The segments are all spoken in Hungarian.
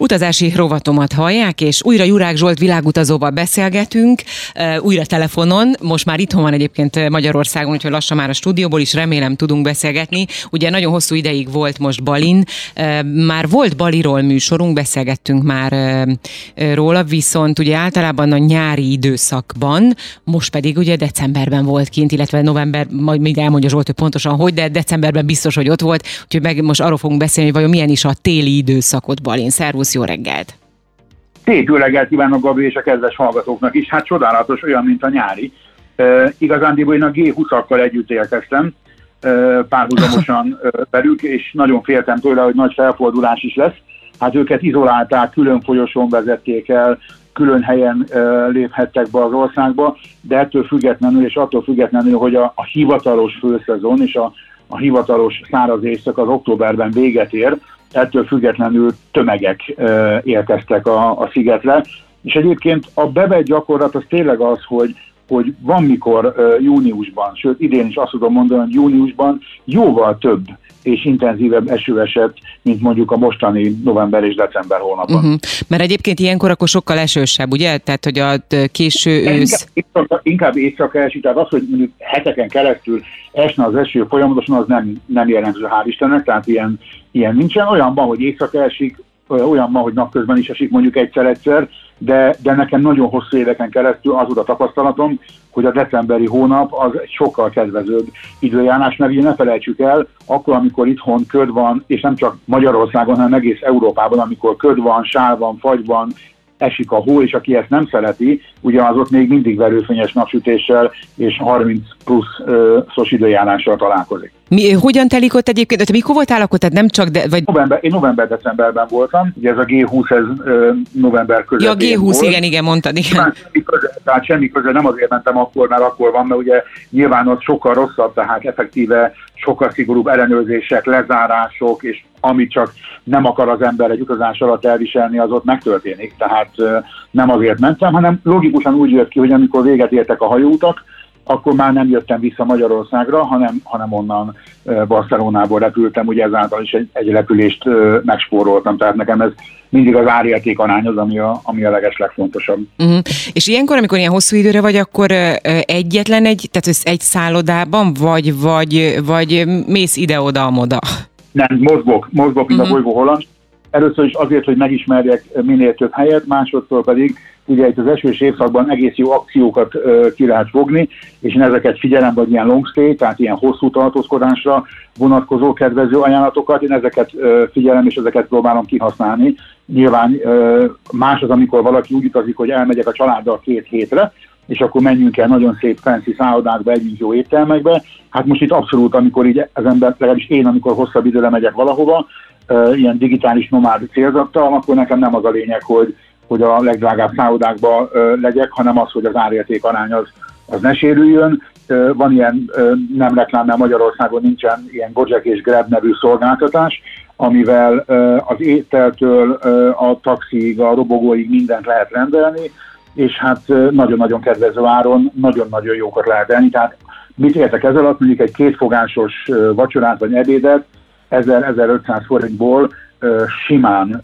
Utazási rovatomat hallják, és újra Jurák Zsolt világutazóval beszélgetünk, újra telefonon, most már itthon van egyébként Magyarországon, úgyhogy lassan már a stúdióból is remélem tudunk beszélgetni. Ugye nagyon hosszú ideig volt most Balin, már volt Baliról műsorunk, beszélgettünk már róla, viszont ugye általában a nyári időszakban, most pedig ugye decemberben volt kint, illetve november, majd még elmondja Zsolt, hogy pontosan hogy, de decemberben biztos, hogy ott volt, úgyhogy meg most arról fogunk beszélni, hogy vajon milyen is a téli időszakot Balin. Szervusz! Jó reggelt! Szép jó reggelt kívánok, Gabi, és a kedves hallgatóknak is. Hát csodálatos, olyan, mint a nyári. Igazándiból én a G20-akkal együtt érkeztem, párhuzamosan velük, és nagyon féltem tőle, hogy nagy felfordulás is lesz. Hát őket izolálták, külön folyosón vezették el, külön helyen léphettek be az országba, de ettől függetlenül, és attól függetlenül, hogy a hivatalos főszezon és a hivatalos száraz évszak az októberben véget ér, ettől függetlenül tömegek érkeztek a szigetre. És egyébként a bevett gyakorlat az tényleg az, hogy van mikor júniusban, sőt idén is azt tudom mondani, hogy júniusban jóval több és intenzívebb eső esett, mint mondjuk a mostani november és december hónapban. Uh-huh. Mert egyébként ilyenkor akkor sokkal esősebb, ugye? Tehát, hogy a késő ősz... Inkább éjszaka esik, tehát az, hogy mondjuk heteken keresztül esne az eső folyamatosan, az nem jellemző, hál' Istennek, tehát ilyen nincsen. Olyan van, hogy éjszaka esik, olyan van, hogy napközben is esik, mondjuk egyszer-egyszer, de nekem nagyon hosszú éveken keresztül az volt a tapasztalatom, hogy a decemberi hónap az sokkal kedvezőbb időjárás, mert ugye ne felejtsük el, akkor, amikor itthon köd van, és nem csak Magyarországon, hanem egész Európában, amikor köd van, sár van, fagy van, esik a hó, és aki ezt nem szereti, ugyanaz ott még mindig verőfényes napsütéssel és 30 pluszos időjárással találkozik. Hogyan telik ott egyébként? Te mikor voltál akkor? Tehát nem csak... Én november-decemberben voltam, ugye ez a G20, ez november közepén. Ja, G20, volt. Igen, mondtad, igen. Semmi köze, nem azért mentem akkor, mert akkor van, mert ugye nyilván az sokkal rosszabb, tehát effektíve sokkal szigorúbb ellenőrzések, lezárások, és amit csak nem akar az ember egy utazás alatt elviselni, az ott megtörténik. Tehát nem azért mentem, hanem logikusan úgy jött ki, hogy amikor véget értek a hajóutak, akkor már nem jöttem vissza Magyarországra, hanem onnan Barcelonából repültem, ugye ezáltal is egy repülést megspóroltam. Tehát nekem ez mindig az árérték arány az, ami a legeslegfontosabb. Uh-huh. És ilyenkor, amikor ilyen hosszú időre vagy, akkor egy szállodában vagy mész ide-oda-amoda? Nem, mozgok, mint a bolygó holland. Először is azért, hogy megismerjek minél több helyet, másodszor pedig ugye itt az esős évszakban egész jó akciókat ki lehet fogni, és én ezeket figyelembe, hogy ilyen long stay, tehát ilyen hosszú tartózkodásra vonatkozó kedvező ajánlatokat, én ezeket figyelem, és ezeket próbálom kihasználni. Nyilván más az, amikor valaki úgy utazik, hogy elmegyek a családdal 2 hétre, és akkor menjünk el nagyon szép fancy szállodákba, együnk jó éttermekbe. Hát most itt abszolút, amikor így az ember, legalábbis én, amikor hosszabb időre megyek valahova, ilyen digitális nomád célzattal, akkor nekem nem az a lényeg, hogy a legdrágább szállodákban legyek, hanem az, hogy az árérték arány az ne sérüljön. Van ilyen, nem reklám, mert Magyarországon nincsen ilyen Gojek és Grab nevű szolgáltatás, amivel az ételtől a taxiig, a robogóig mindent lehet rendelni, és hát nagyon-nagyon kedvező áron, nagyon-nagyon jókat lehet elni. Tehát mit értek ez alatt? Mondjuk egy 2 fogásos vacsorát vagy ebédet 1000-1500 forintból simán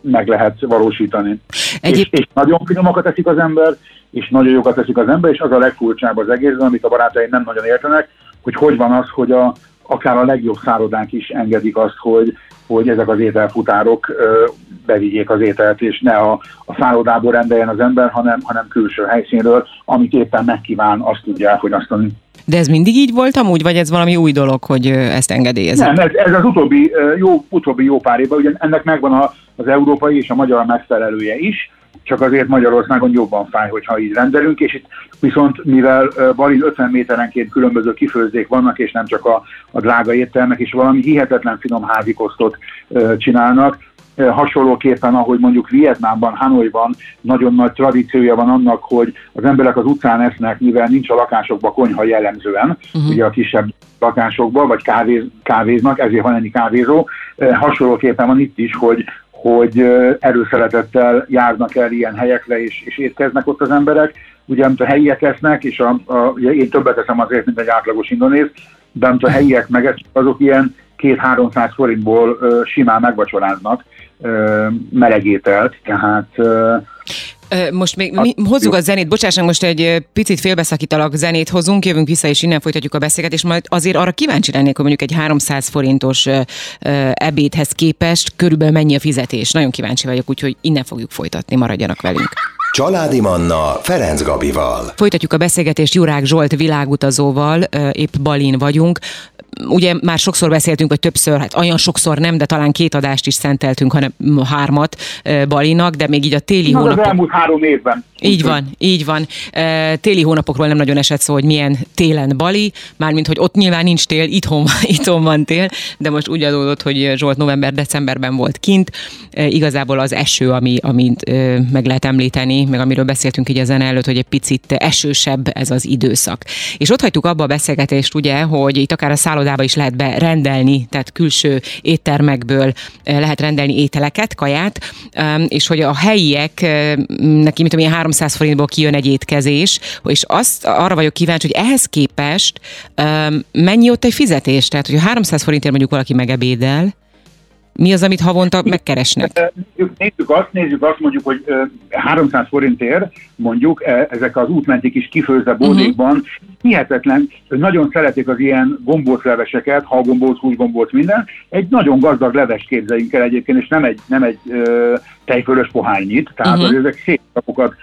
meg lehet valósítani. És nagyon finomakat eszik az ember, és nagyon jókat eszik az ember, és az a legfurcsább az egészben, amit a barátaim nem nagyon értenek, hogy van az, hogy akár a legjobb szállodák is engedik azt, hogy ezek az ételfutárok bevigyék az ételt, és ne a szállodából rendeljen az ember, hanem külső helyszínről, amit éppen megkíván, azt tudják fogyasztani. De ez mindig így volt amúgy, vagy ez valami új dolog, hogy ezt engedélyezik? Nem, ez az utóbbi jó pár évben, ugye ennek megvan az európai és a magyar megfelelője is, csak azért Magyarországon jobban fáj, hogyha így rendelünk, és itt viszont mivel Balin 50 méterenként különböző kifőzdék vannak, és nem csak a drága éttermek, és valami hihetetlen finom házikosztot csinálnak, hasonlóképpen, ahogy mondjuk Vietnámban, Hanoiban nagyon nagy tradíciója van annak, hogy az emberek az utcán esznek, mivel nincs a lakásokban konyha jellemzően, ugye a kisebb lakásokban, vagy kávéznak, ezért van ennyi kávézó. Hasonlóképpen van itt is, hogy erőszeretettel járnak el ilyen helyekre, és étkeznek ott az emberek. ugye amit a helyiek esznek, és én többet eszem azért, mint egy átlagos indonéz, de amit a helyiek megesznek, azok ilyen 200-300 forintból simán megvacsoráznak melegételt, tehát... Most még hozzuk a zenét, bocsássanak, most egy picit félbeszakítalak, zenét hozunk, jövünk vissza, és innen folytatjuk a beszélgetést, és majd azért arra kíváncsi lennék, hogy mondjuk egy 300 forintos ebédhez képest körülbelül mennyi a fizetés. Nagyon kíváncsi vagyok, úgyhogy innen fogjuk folytatni, maradjanak velünk. Családi Manna Ferenc Gabival. Folytatjuk a beszélgetést Jurák Zsolt világutazóval, épp Balin vagyunk. Ugye már sokszor beszéltünk, vagy többször, hát olyan sokszor nem, de talán 2 adást is szenteltünk, hanem 3 Balinak, de még így a téli hónapok... Az elmúlt 3 évben. Így van. Téli hónapokról nem nagyon esett szó, hogy milyen télen Bali, mármint, hogy ott nyilván nincs tél, itthon van tél, de most úgy adódott, hogy Zsolt november-decemberben volt kint. Igazából az eső, amit meg lehet említeni, meg amiről beszéltünk így a zene előtt, hogy egy picit esősebb ez az időszak. És ott hagytuk abba a beszélgetést, ugye, hogy itt akár a szállodába is lehet rendelni, tehát külső éttermekből lehet rendelni ételeket, kaját, és hogy a helyiek, neki mit tudom, ilyen 300 forintból kijön egy étkezés, és arra vagyok kíváncsi, hogy ehhez képest mennyi ott egy fizetés? Tehát, hogy 300 forintért mondjuk valaki megebédel, mi az, amit havonta megkeresnek? Nézzük azt mondjuk, hogy 300 forintért mondjuk ezek az útmenti kis kifőzde bódékban hihetetlen, hogy nagyon szeretik az ilyen gombócleveseket, halgombóc, húsgombóc, minden. Egy nagyon gazdag leves képzeljünk el egyébként, és nem egy tejfölös pohányit, tehát ezek szép lapokat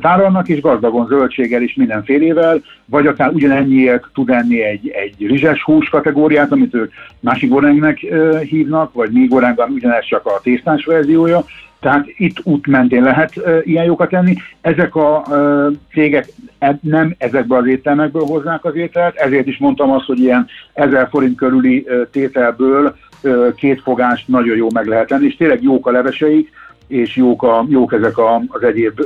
tárolnak, és gazdagon zöldséggel és mindenfélével, vagy akár ugyanennyiért tud enni egy rizses hús kategóriát, amit ők másik gorengnek hívnak, vagy még gorengben ugyanez csak a tésztás verziója, tehát itt út mentén lehet ilyen jókat enni. Ezek a cégek nem ezekből az éttermekből hoznák az ételt, ezért is mondtam azt, hogy ilyen 1000 forint körüli tételből 2 fogást nagyon jó meg lehet enni, és tényleg jók a leveseik, és jók ezek az egyéb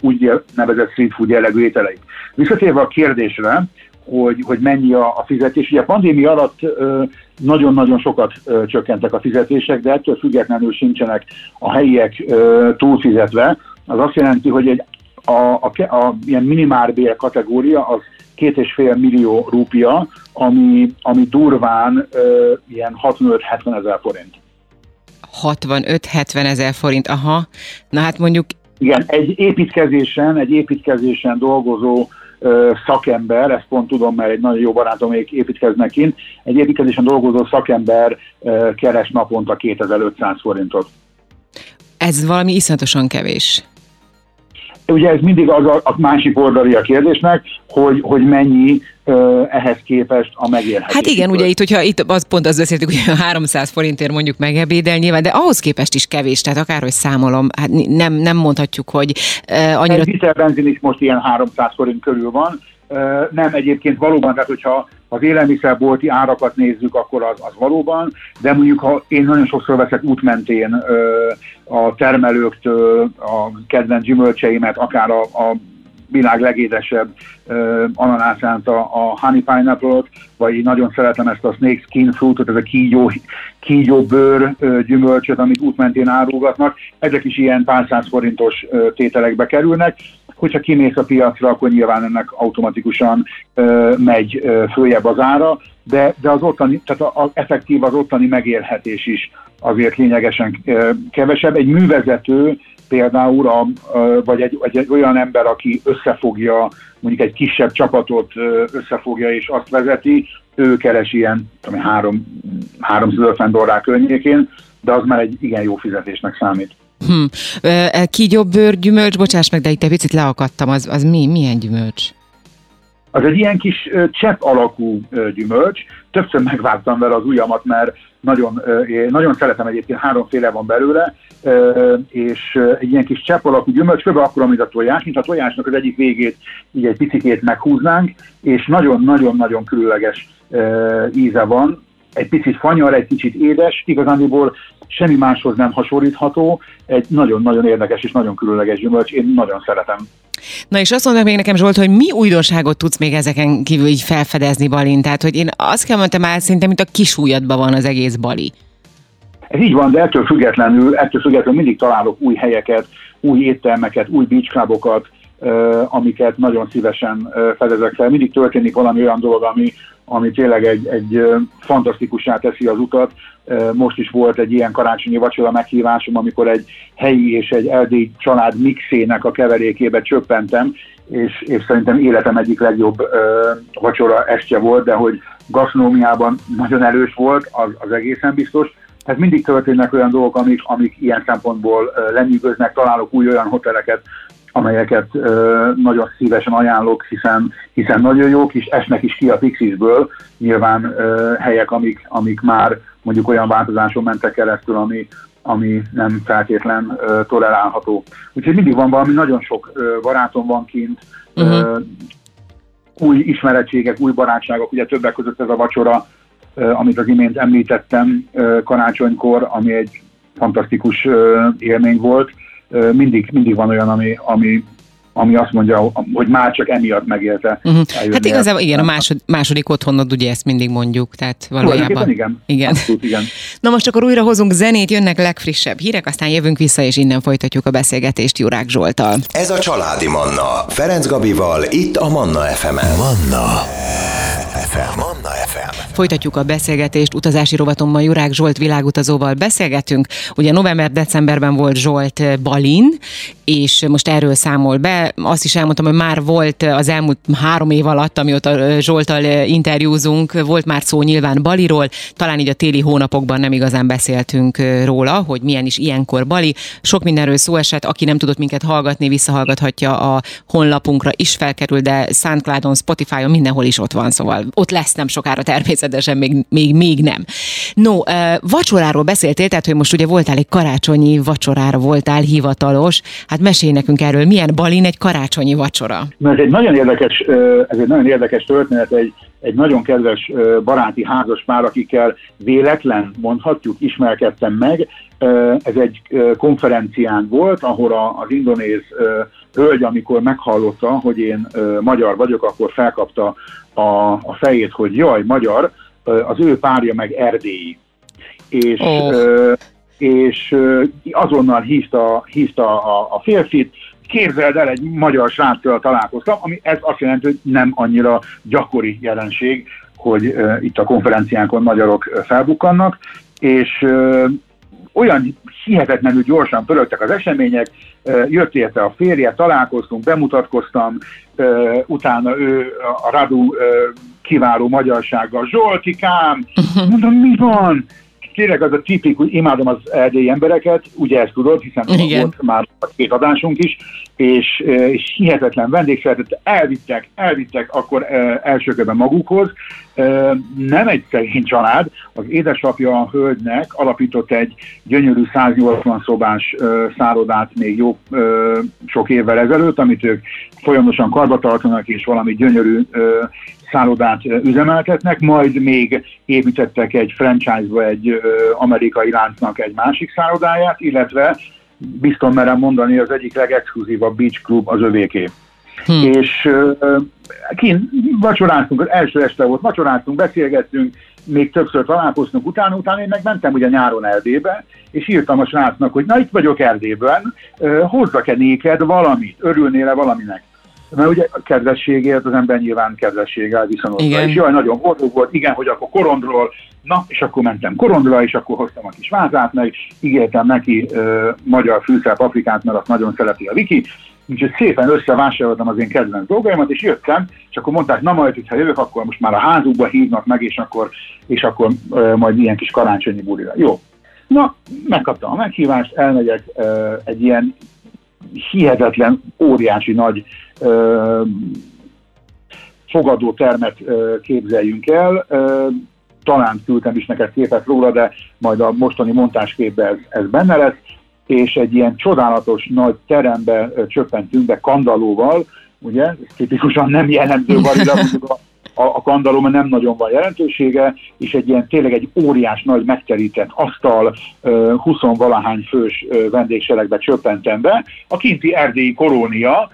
úgynevezett street food jellegű ételeik. Visszatérve a kérdésre, hogy mennyi a fizetés. Ugye a pandémia alatt nagyon-nagyon sokat csökkentek a fizetések, de ettől függetlenül sincsenek a helyiek túlfizetve. Az azt jelenti, hogy egy ilyen minimálbér kategória az 2,5 millió rúpia, ami durván ilyen 65-70 ezer forint. 65-70 ezer forint, aha. Na hát mondjuk... Igen, egy építkezésen dolgozó szakember, ezt pont tudom, mert egy nagyon jó barátom még építkeznek kint, egy építkezésen dolgozó szakember keres naponta 2500 forintot. Ez valami iszonyatosan kevés. Ugye ez mindig az a másik oldali a kérdésnek, hogy mennyi ehhez képest a megélhetés. Hát igen, ugye itt, hogyha itt pont beszéltük, hogy 300 forintért mondjuk megebédel nyilván, de ahhoz képest is kevés, tehát akárhogy számolom, hát nem mondhatjuk, hogy annyira... Egy literbenzin is most ilyen 300 forint körül van, nem egyébként valóban, tehát hogyha az élelmiszerbolti árakat nézzük, akkor az valóban, de mondjuk ha én nagyon sokszor veszek útmentén a termelőktől a kedvenc gyümölcseimet, akár a világ legédesebb ananászánt, a honey pineapple-ot, vagy én nagyon szeretem ezt a snake skin fruitot, ez a kígyóbőr gyümölcsöt, amit útmentén árulgatnak, ezek is ilyen pár száz forintos tételekbe kerülnek. Hogyha kimész a piacra, akkor nyilván ennek automatikusan megy följebb az ára, de az ottani, tehát effektív az ottani megélhetés is azért lényegesen kevesebb. Egy művezető például, vagy egy olyan ember, aki összefogja, mondjuk egy kisebb csapatot összefogja és azt vezeti, ő keres ilyen 350 dollár környékén, de az már egy igen jó fizetésnek számít. Kígyóbőr gyümölcs, bocsáss meg, de itt egy picit leakadtam, az mi? Milyen gyümölcs? Az egy ilyen kis csepp alakú gyümölcs, többször megvágtam vele az ujjamat, mert nagyon szeretem egyébként, 3 féle van belőle, és egy ilyen kis csepp alakú gyümölcs, kb. Akkor, amit a tojás, mint a tojásnak az egyik végét így egy picikét meghúznánk, és nagyon-nagyon-nagyon különleges íze van, egy picit fanyar, egy kicsit édes, igazándiból semmi máshoz nem hasonlítható, egy nagyon-nagyon érdekes és nagyon különleges gyümölcs, én nagyon szeretem. Na és azt mondták még nekem, Zsolt, hogy mi újdonságot tudsz még ezeken kívül így felfedezni Balin, tehát hogy én azt kell mondtam már, szinte mint a kisújadban van az egész Bali. Ez így van, de ettől függetlenül mindig találok új helyeket, új éttermeket, új beach clubokat, amiket nagyon szívesen fedezek fel. Mindig történik valami olyan dolog, ami tényleg egy fantasztikussá teszi az utat. Most is volt egy ilyen karácsonyi vacsora meghívásom, amikor egy helyi és egy erdélyi család mixének a keverékébe csöppentem, és szerintem életem egyik legjobb vacsora estje volt, de hogy gasztronómiában nagyon erős volt, az egészen biztos. Tehát mindig történnek olyan dolgok, amik ilyen szempontból lenyűgöznek, találok új olyan hoteleket, amelyeket nagyon szívesen ajánlok, hiszen nagyon jók, és esnek is ki a Pixisből, nyilván helyek, amik már mondjuk olyan változáson mentek keresztül, ami nem feltétlen tolerálható. Úgyhogy mindig van valami, nagyon sok barátom van kint, új ismeretségek, új barátságok, ugye többek között ez a vacsora, amit az imént említettem karácsonykor, ami egy fantasztikus élmény volt. Mindig van olyan, ami azt mondja, hogy már csak emiatt megélte. Hát igazából igen, a második otthonod, ugye ezt mindig mondjuk, tehát valójában. Igen. Abszolút, igen. Na most akkor újra hozunk zenét, jönnek legfrissebb hírek, aztán jövünk vissza, és innen folytatjuk a beszélgetést Jurák Zsolttal. Ez a Családi Manna, Ferenc Gabival, itt a Manna FM-en. Manna FM. Folytatjuk a beszélgetést, utazási rovatommal Jurák Zsolt világutazóval beszélgetünk. Ugye november-decemberben volt Zsolt Balin, és most erről számol be. Azt is elmondtam, hogy már volt az elmúlt 3 év alatt, amióta Zsolttal interjúzunk, volt már szó nyilván Baliról, talán így a téli hónapokban nem igazán beszéltünk róla, hogy milyen is ilyenkor Bali. Sok mindenről szó esett, aki nem tudott minket hallgatni, visszahallgathatja a honlapunkra, is felkerül, de SoundCloudon, Spotify-on, mindenhol is ott van, szóval ott lesz nem sokára természetesen, még nem. No, vacsoráról beszéltél, tehát hogy most ugye voltál egy karácsonyi vacsorára, voltál hivatalos. Hát mesélj nekünk erről, milyen Balin egy karácsonyi vacsora? Na, ez egy nagyon érdekes történet, egy nagyon kedves baráti házaspár, akikkel véletlen, mondhatjuk, ismerkedtem meg. Ez egy konferencián volt, ahol az indonéz hölgy, amikor meghallotta, hogy én magyar vagyok, akkor felkapta a fejét, hogy jaj, magyar, az ő párja meg erdélyi. És azonnal hívta a férfit, képzeld el, egy magyar sráctől találkoztam, ami ez azt jelenti, hogy nem annyira gyakori jelenség, hogy itt a konferenciánkon magyarok felbukkannak, és olyan hihetetlenül gyorsan pörögtek az események, jött érte a férje, találkoztunk, bemutatkoztam, utána ő, a Radu kiváló magyarsággal, Zsoltikám, mondom, mi van? Tényleg az a tipikus, imádom az erdélyi embereket, ugye ezt tudod, hiszen igen, volt már a 2 adásunk is, és hihetetlen vendégszeretet, elvittek akkor első körben magukhoz. Nem egy szegény család, az édesapja a hölgynek alapított egy gyönyörű 180 szobás szállodát még jó sok évvel ezelőtt, amit ők folyamatosan karba tartanak, és valami gyönyörű szállodát üzemeltetnek, majd még építettek egy franchise-ba egy amerikai láncnak egy másik szállodáját, illetve biztos merem mondani, az egyik legexkluzívabb beach club az övéké. És kint vacsoráztunk, az első este volt, vacsoráztunk, beszélgettünk, még többször találkoztunk, utána én megmentem ugye nyáron Erdélybe, és írtam a srácnak, hogy na itt vagyok Erdélyben, hozzak-e néked valamit, örülnél-e valaminek? Mert ugye a kedvességért az ember nyilván kedvességgel viszonozta, és jaj, nagyon boldog volt, igen, hogy akkor Korondról, na, és akkor mentem Korondra, és akkor hoztam a kis vázát meg, ígértem neki magyar fűszerpaprikát, mert azt nagyon szereti a Viki, úgyhogy szépen összevásároltam az én kedvenc dolgaimat, és jöttem, és akkor mondták, na majd, hogyha jövök, akkor most már a házukba hívnak meg, és akkor majd ilyen kis karácsonyi bulira. Jó. Na, megkaptam a meghívást, elmegyek egy ilyen hihetetlen, óriási nagy fogadótermet képzeljünk el. Talán küldtem is neked képet róla, de majd a mostani montásképben ez benne lesz, és egy ilyen csodálatos nagy terembe csöppentünk be kandallóval, ugye, tipikusan nem jelentő valójában, a kandalló, mert nem nagyon van jelentősége, és egy ilyen tényleg egy óriás nagy megterített asztal, 20-valahány fős vendégseregbe csöppentem be, a kinti erdélyi kolónia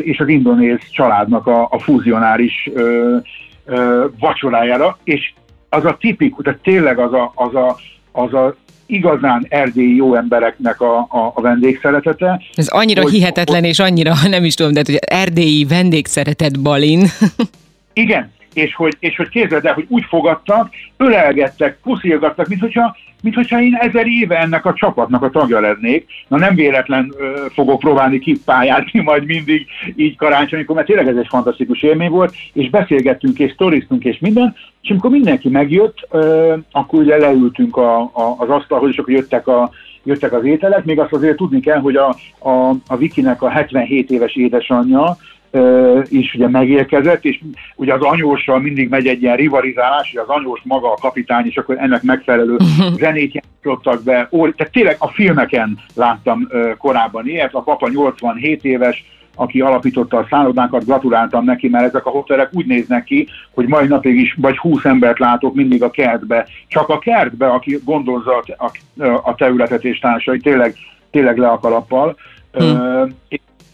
és az indonéz családnak a fúzionáris vacsorájára, és az a tipikus, tehát tényleg az a igazán erdélyi jó embereknek a vendégszeretete. Ez annyira hihetetlen, és annyira, nem is tudom, de hogy erdélyi vendégszeretet Balin. Igen, és hogy képzeld el, hogy úgy fogadtak, ölelgettek, puszilgattak, minthogyha én 1000 éve ennek a csapatnak a tagja lennék. Na nem véletlen fogok próbálni kipályázni majd mindig így karácsonykor, mert tényleg ez egy fantasztikus élmény volt, és beszélgettünk, és sztoriztunk, és minden, és amikor mindenki megjött, akkor ugye leültünk az asztalhoz, és akkor jöttek az ételek. Még azt azért tudni kell, hogy a Vikinek a 77 éves édesanyja is ugye megérkezett, és ugye az anyóssal mindig megy egy ilyen rivalizálás, hogy az anyós maga a kapitány, és akkor ennek megfelelő zenét játszottak be. Tehát tényleg a filmeken láttam korábban ilyet, a papa 87 éves, aki alapította a szállodánkat, gratuláltam neki, mert ezek a hotelek úgy néznek ki, hogy mai napig is vagy 20 embert látok mindig a kertbe. Csak a kertbe, aki gondozza a területet és társai, tényleg le a kalappal.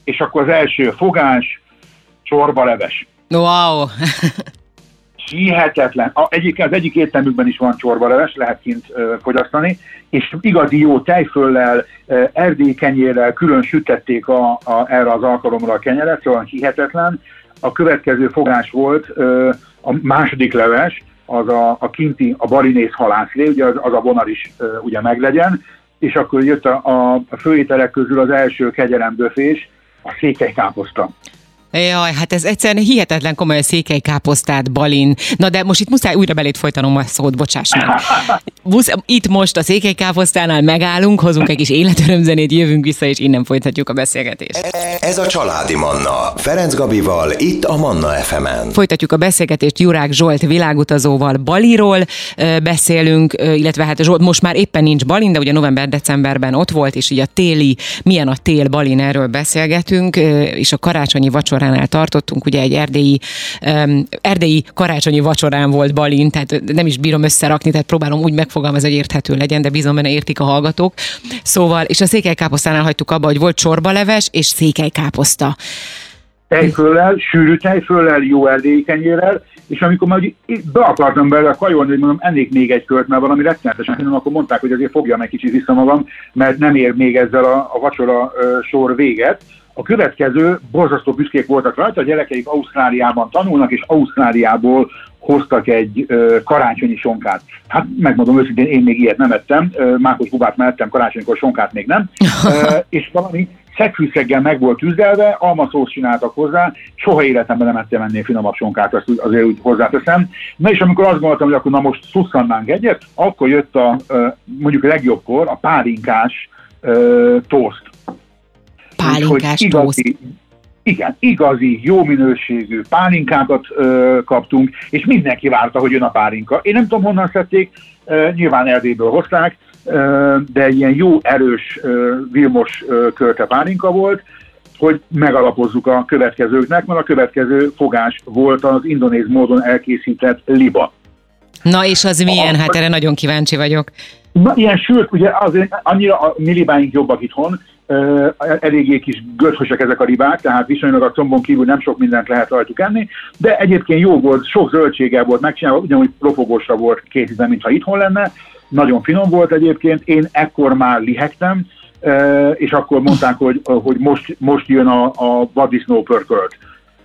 És akkor az első fogás, csorbaleves. Wow! Hihetetlen. Az egyik éttermükben is van csorbaleves, lehet kint fogyasztani, és igazi jó tejföllel, erdélyi kenyérrel külön sütették erre az alkalomra a kenyeret, szóval hihetetlen. A következő fogás volt a második leves, az a kinti, a barinész halászlé, ugye az a vonal is ugye meglegyen, és akkor jött a főételek közül az első kegyelemböfés, a székelykáposzta. Jaj, hát ez egyszerűen hihetetlen komoly, a székelykáposztát Balin. Na de most itt muszáj újra belét folytanom a szót, bocsáss meg. Itt most a székelykáposztánál megállunk, hozunk egy kis életörömzenét, jövünk vissza, és innen folytatjuk a beszélgetést. Ez a Családi Manna, Ferenc Gabival, itt a Manna FM-en. Folytatjuk a beszélgetést Jurák Zsolt világutazóval, Baliról beszélünk, illetve hát Zsolt most már éppen nincs Balin, de ugye november-decemberben ott volt, és így a téli, milyen a tél Balin, erről beszélgetünk, és a karácsonyi vacsoránál tartottunk, ugye egy erdélyi karácsonyi vacsorán volt Balin, tehát nem is bírom összerakni, tehát próbálom úgy megfogalmazni, hogy érthető legyen, de bízom benne, értik a hallgatók. Szóval, és a székelykáposztánál hagytuk abba, hogy volt csorbaleves és székelykáposzta. Tejföllel, sűrű tejföllel, jó erdélyi kenyérrel, és amikor már be akartam belőle kajolni, hogy mondom, ennék még egy kört, mert valami rettenetesen finom, akkor mondták, hogy azért fogjam egy kicsit vissza magam, mert nem ér még ezzel a vacsora sor véget. A következő, borzasztó büszkék voltak rajta, a gyerekeik Ausztráliában tanulnak, és Ausztráliából hoztak egy karácsonyi sonkát. Hát megmondom őszintén, én még ilyet nem ettem, mákos bubát már ettem, karácsonykor sonkát még nem, és valami szegfűszeggel meg volt tüzelve, almaszószt csináltak hozzá, soha életemben nem ettem ennél finomabb sonkát, ezt azért úgy hozzáteszem. Na és amikor azt gondoltam, hogy akkor na most szusszannánk egyet, akkor jött a, mondjuk legjobbkor, a pálinkás tószt. Pálinkás tószt. Igen, igazi, jó minőségű pálinkákat kaptunk, és mindenki várta, hogy jön a pálinka. Én nem tudom, honnan szedték, nyilván Erdélyből hozták, de ilyen jó, erős, vilmos körte pálinka volt, hogy megalapozzuk a következőknek, mert a következő fogás volt az indonéz módon elkészített liba. Na és az milyen? Hát erre nagyon kíváncsi vagyok. Na, ilyen sült, ugye azért annyira a mi libáink jobbak itthon, eléggé kis gödhösek ezek a libák, tehát viszonylag a combon kívül nem sok mindent lehet rajtuk enni, de egyébként jó volt, sok zöldséggel volt megcsinálva, ugyanúgy profogósra volt készítve, mintha itthon lenne, nagyon finom volt egyébként, én ekkor már lihegtem, és akkor mondták, hogy most jön a vaddisznó pörkölt.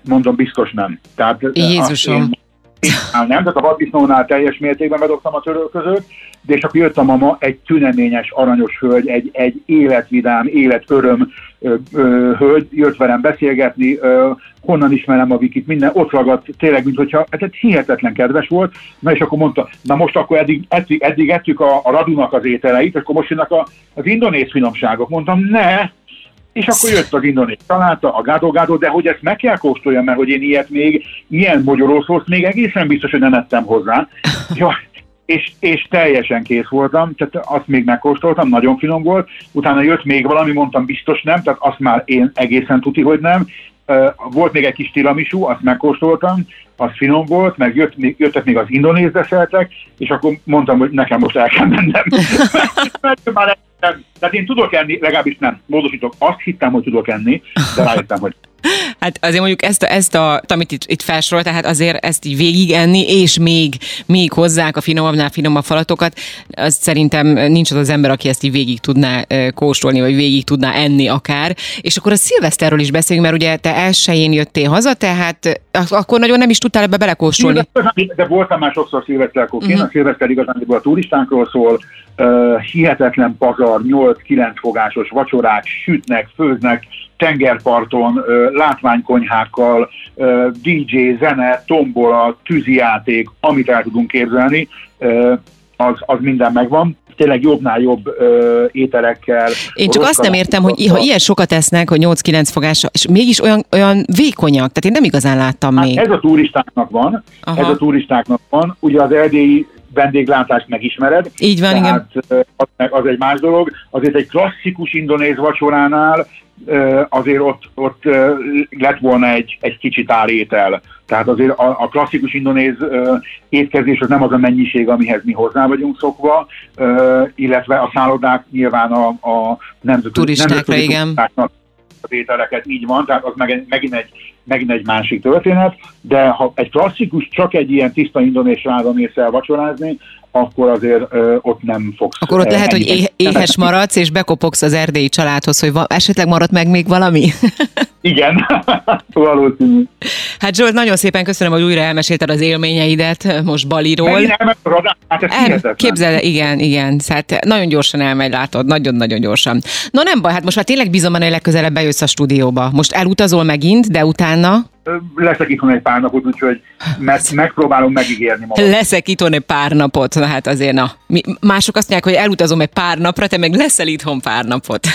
Mondom, biztos nem. Tehát, Jézusom! Nem, tehát a vaddisznónál teljes mértékben bedobtam a törölközőt, de és akkor jött a mama, egy tüneményes, aranyos hölgy, egy életvidám, életöröm hölgy, jött velem beszélgetni, honnan ismerem a Vikit, minden, ott ragadt, tényleg, mintha hát hihetetlen kedves volt. Na és akkor mondta, na most akkor eddig ettük a Radunak az ételeit, és akkor most jönnek az indonéz finomságok. Mondtam, ne! És akkor jött az indonéz saláta, a gádó-gádó, de hogy ezt meg kell kóstoljam, mert hogy én ilyet még, ilyen mogyorószószt még egészen biztos, hogy nem ettem hozzá. Jaj, és teljesen kész voltam, tehát azt még megkóstoltam, nagyon finom volt, utána jött még valami, mondtam biztos nem, tehát azt már én egészen tuti, hogy nem. Volt még egy kis tiramisú, azt megkóstoltam, az finom volt, meg jöttek még az indonéz desszertek, és akkor mondtam, hogy nekem most el kell mennem. Tehát én tudok enni, legalábbis nem, módosítok, azt hittem, hogy tudok enni, de rájöttem, hogy Hát azért mondjuk ezt a amit itt felsorol, tehát azért ezt így végigenni, és még hozzák a finomabbnál finomabb falatokat, az szerintem nincs az ember, aki ezt így végig tudná kóstolni, vagy végig tudná enni akár. És akkor a szilveszterről is beszélünk, mert ugye te elsőjén jöttél haza, tehát akkor nagyon nem is tudtál ebbe belekóstolni. De voltam már sokszor szilveszterkóként, a szilveszter igazán a turistánkról szól, hihetetlen pazar, 8-9 fogásos vacsorák, sütnek, főznek, tengerparton, látványkonyhákkal, DJ, zene, tombola, tűzijáték, amit el tudunk képzelni, az minden megvan. Tényleg jobbnál jobb ételekkel. Én csak azt nem értem, hogy ha ilyen sokat esznek, hogy 8-9 fogás, és mégis olyan vékonyak, tehát én nem igazán láttam hát még. Ez a turistáknak van, ugye az erdélyi vendéglátást megismered. Így van, tehát, igen. Az egy más dolog. Azért egy klasszikus indonéz vacsoránál azért ott lett volna egy kicsit árétel. Tehát azért a klasszikus indonéz étkezés az nem az a mennyiség, amihez mi hozzá vagyunk szokva, illetve a szállodák nyilván a nemzetközi turistáknak az ételeket, így van, tehát az megint egy másik történet, de ha egy klasszikus, csak egy ilyen tiszta indonéz srácra mész el vacsorázni, akkor azért ott nem fogsz. Akkor ott lehet, hogy éhes maradsz, és bekopogsz az erdélyi családhoz, hogy esetleg maradt meg még valami? Igen, valószínű. Hát Zsolt, nagyon szépen köszönöm, hogy újra elmesélted az élményeidet most Baliról. Képzeld, igen. Hát nagyon gyorsan elmegy, látod, nagyon-nagyon gyorsan. No nem baj, hát most már tényleg bízom, hogy legközelebb bejössz a stúdióba. Most elutazol megint, de utána? Leszek itthon egy pár napot, úgyhogy megpróbálom megígérni magam. Leszek itthon egy pár napot, na hát azért na. Mások azt mondják, hogy elutazom egy pár napra, te meg leszel itthon pár napot.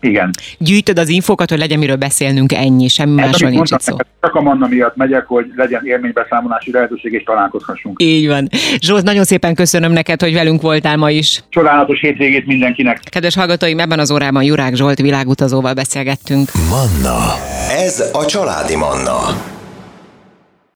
Igen. Gyűjtöd az infókat, hogy legyen miről beszélnünk, ennyi, semmi másról nincs itt szó. Csak a Manna miatt megyek, hogy legyen élménybeszámolási lehetőség, és találkozhassunk. Így van. Zsolt, nagyon szépen köszönöm neked, hogy velünk voltál ma is. Csodálatos hétvégét mindenkinek. Kedves hallgatóim, ebben az órában Jurák Zsolt világutazóval beszélgettünk. Manna. Ez a családi Manna.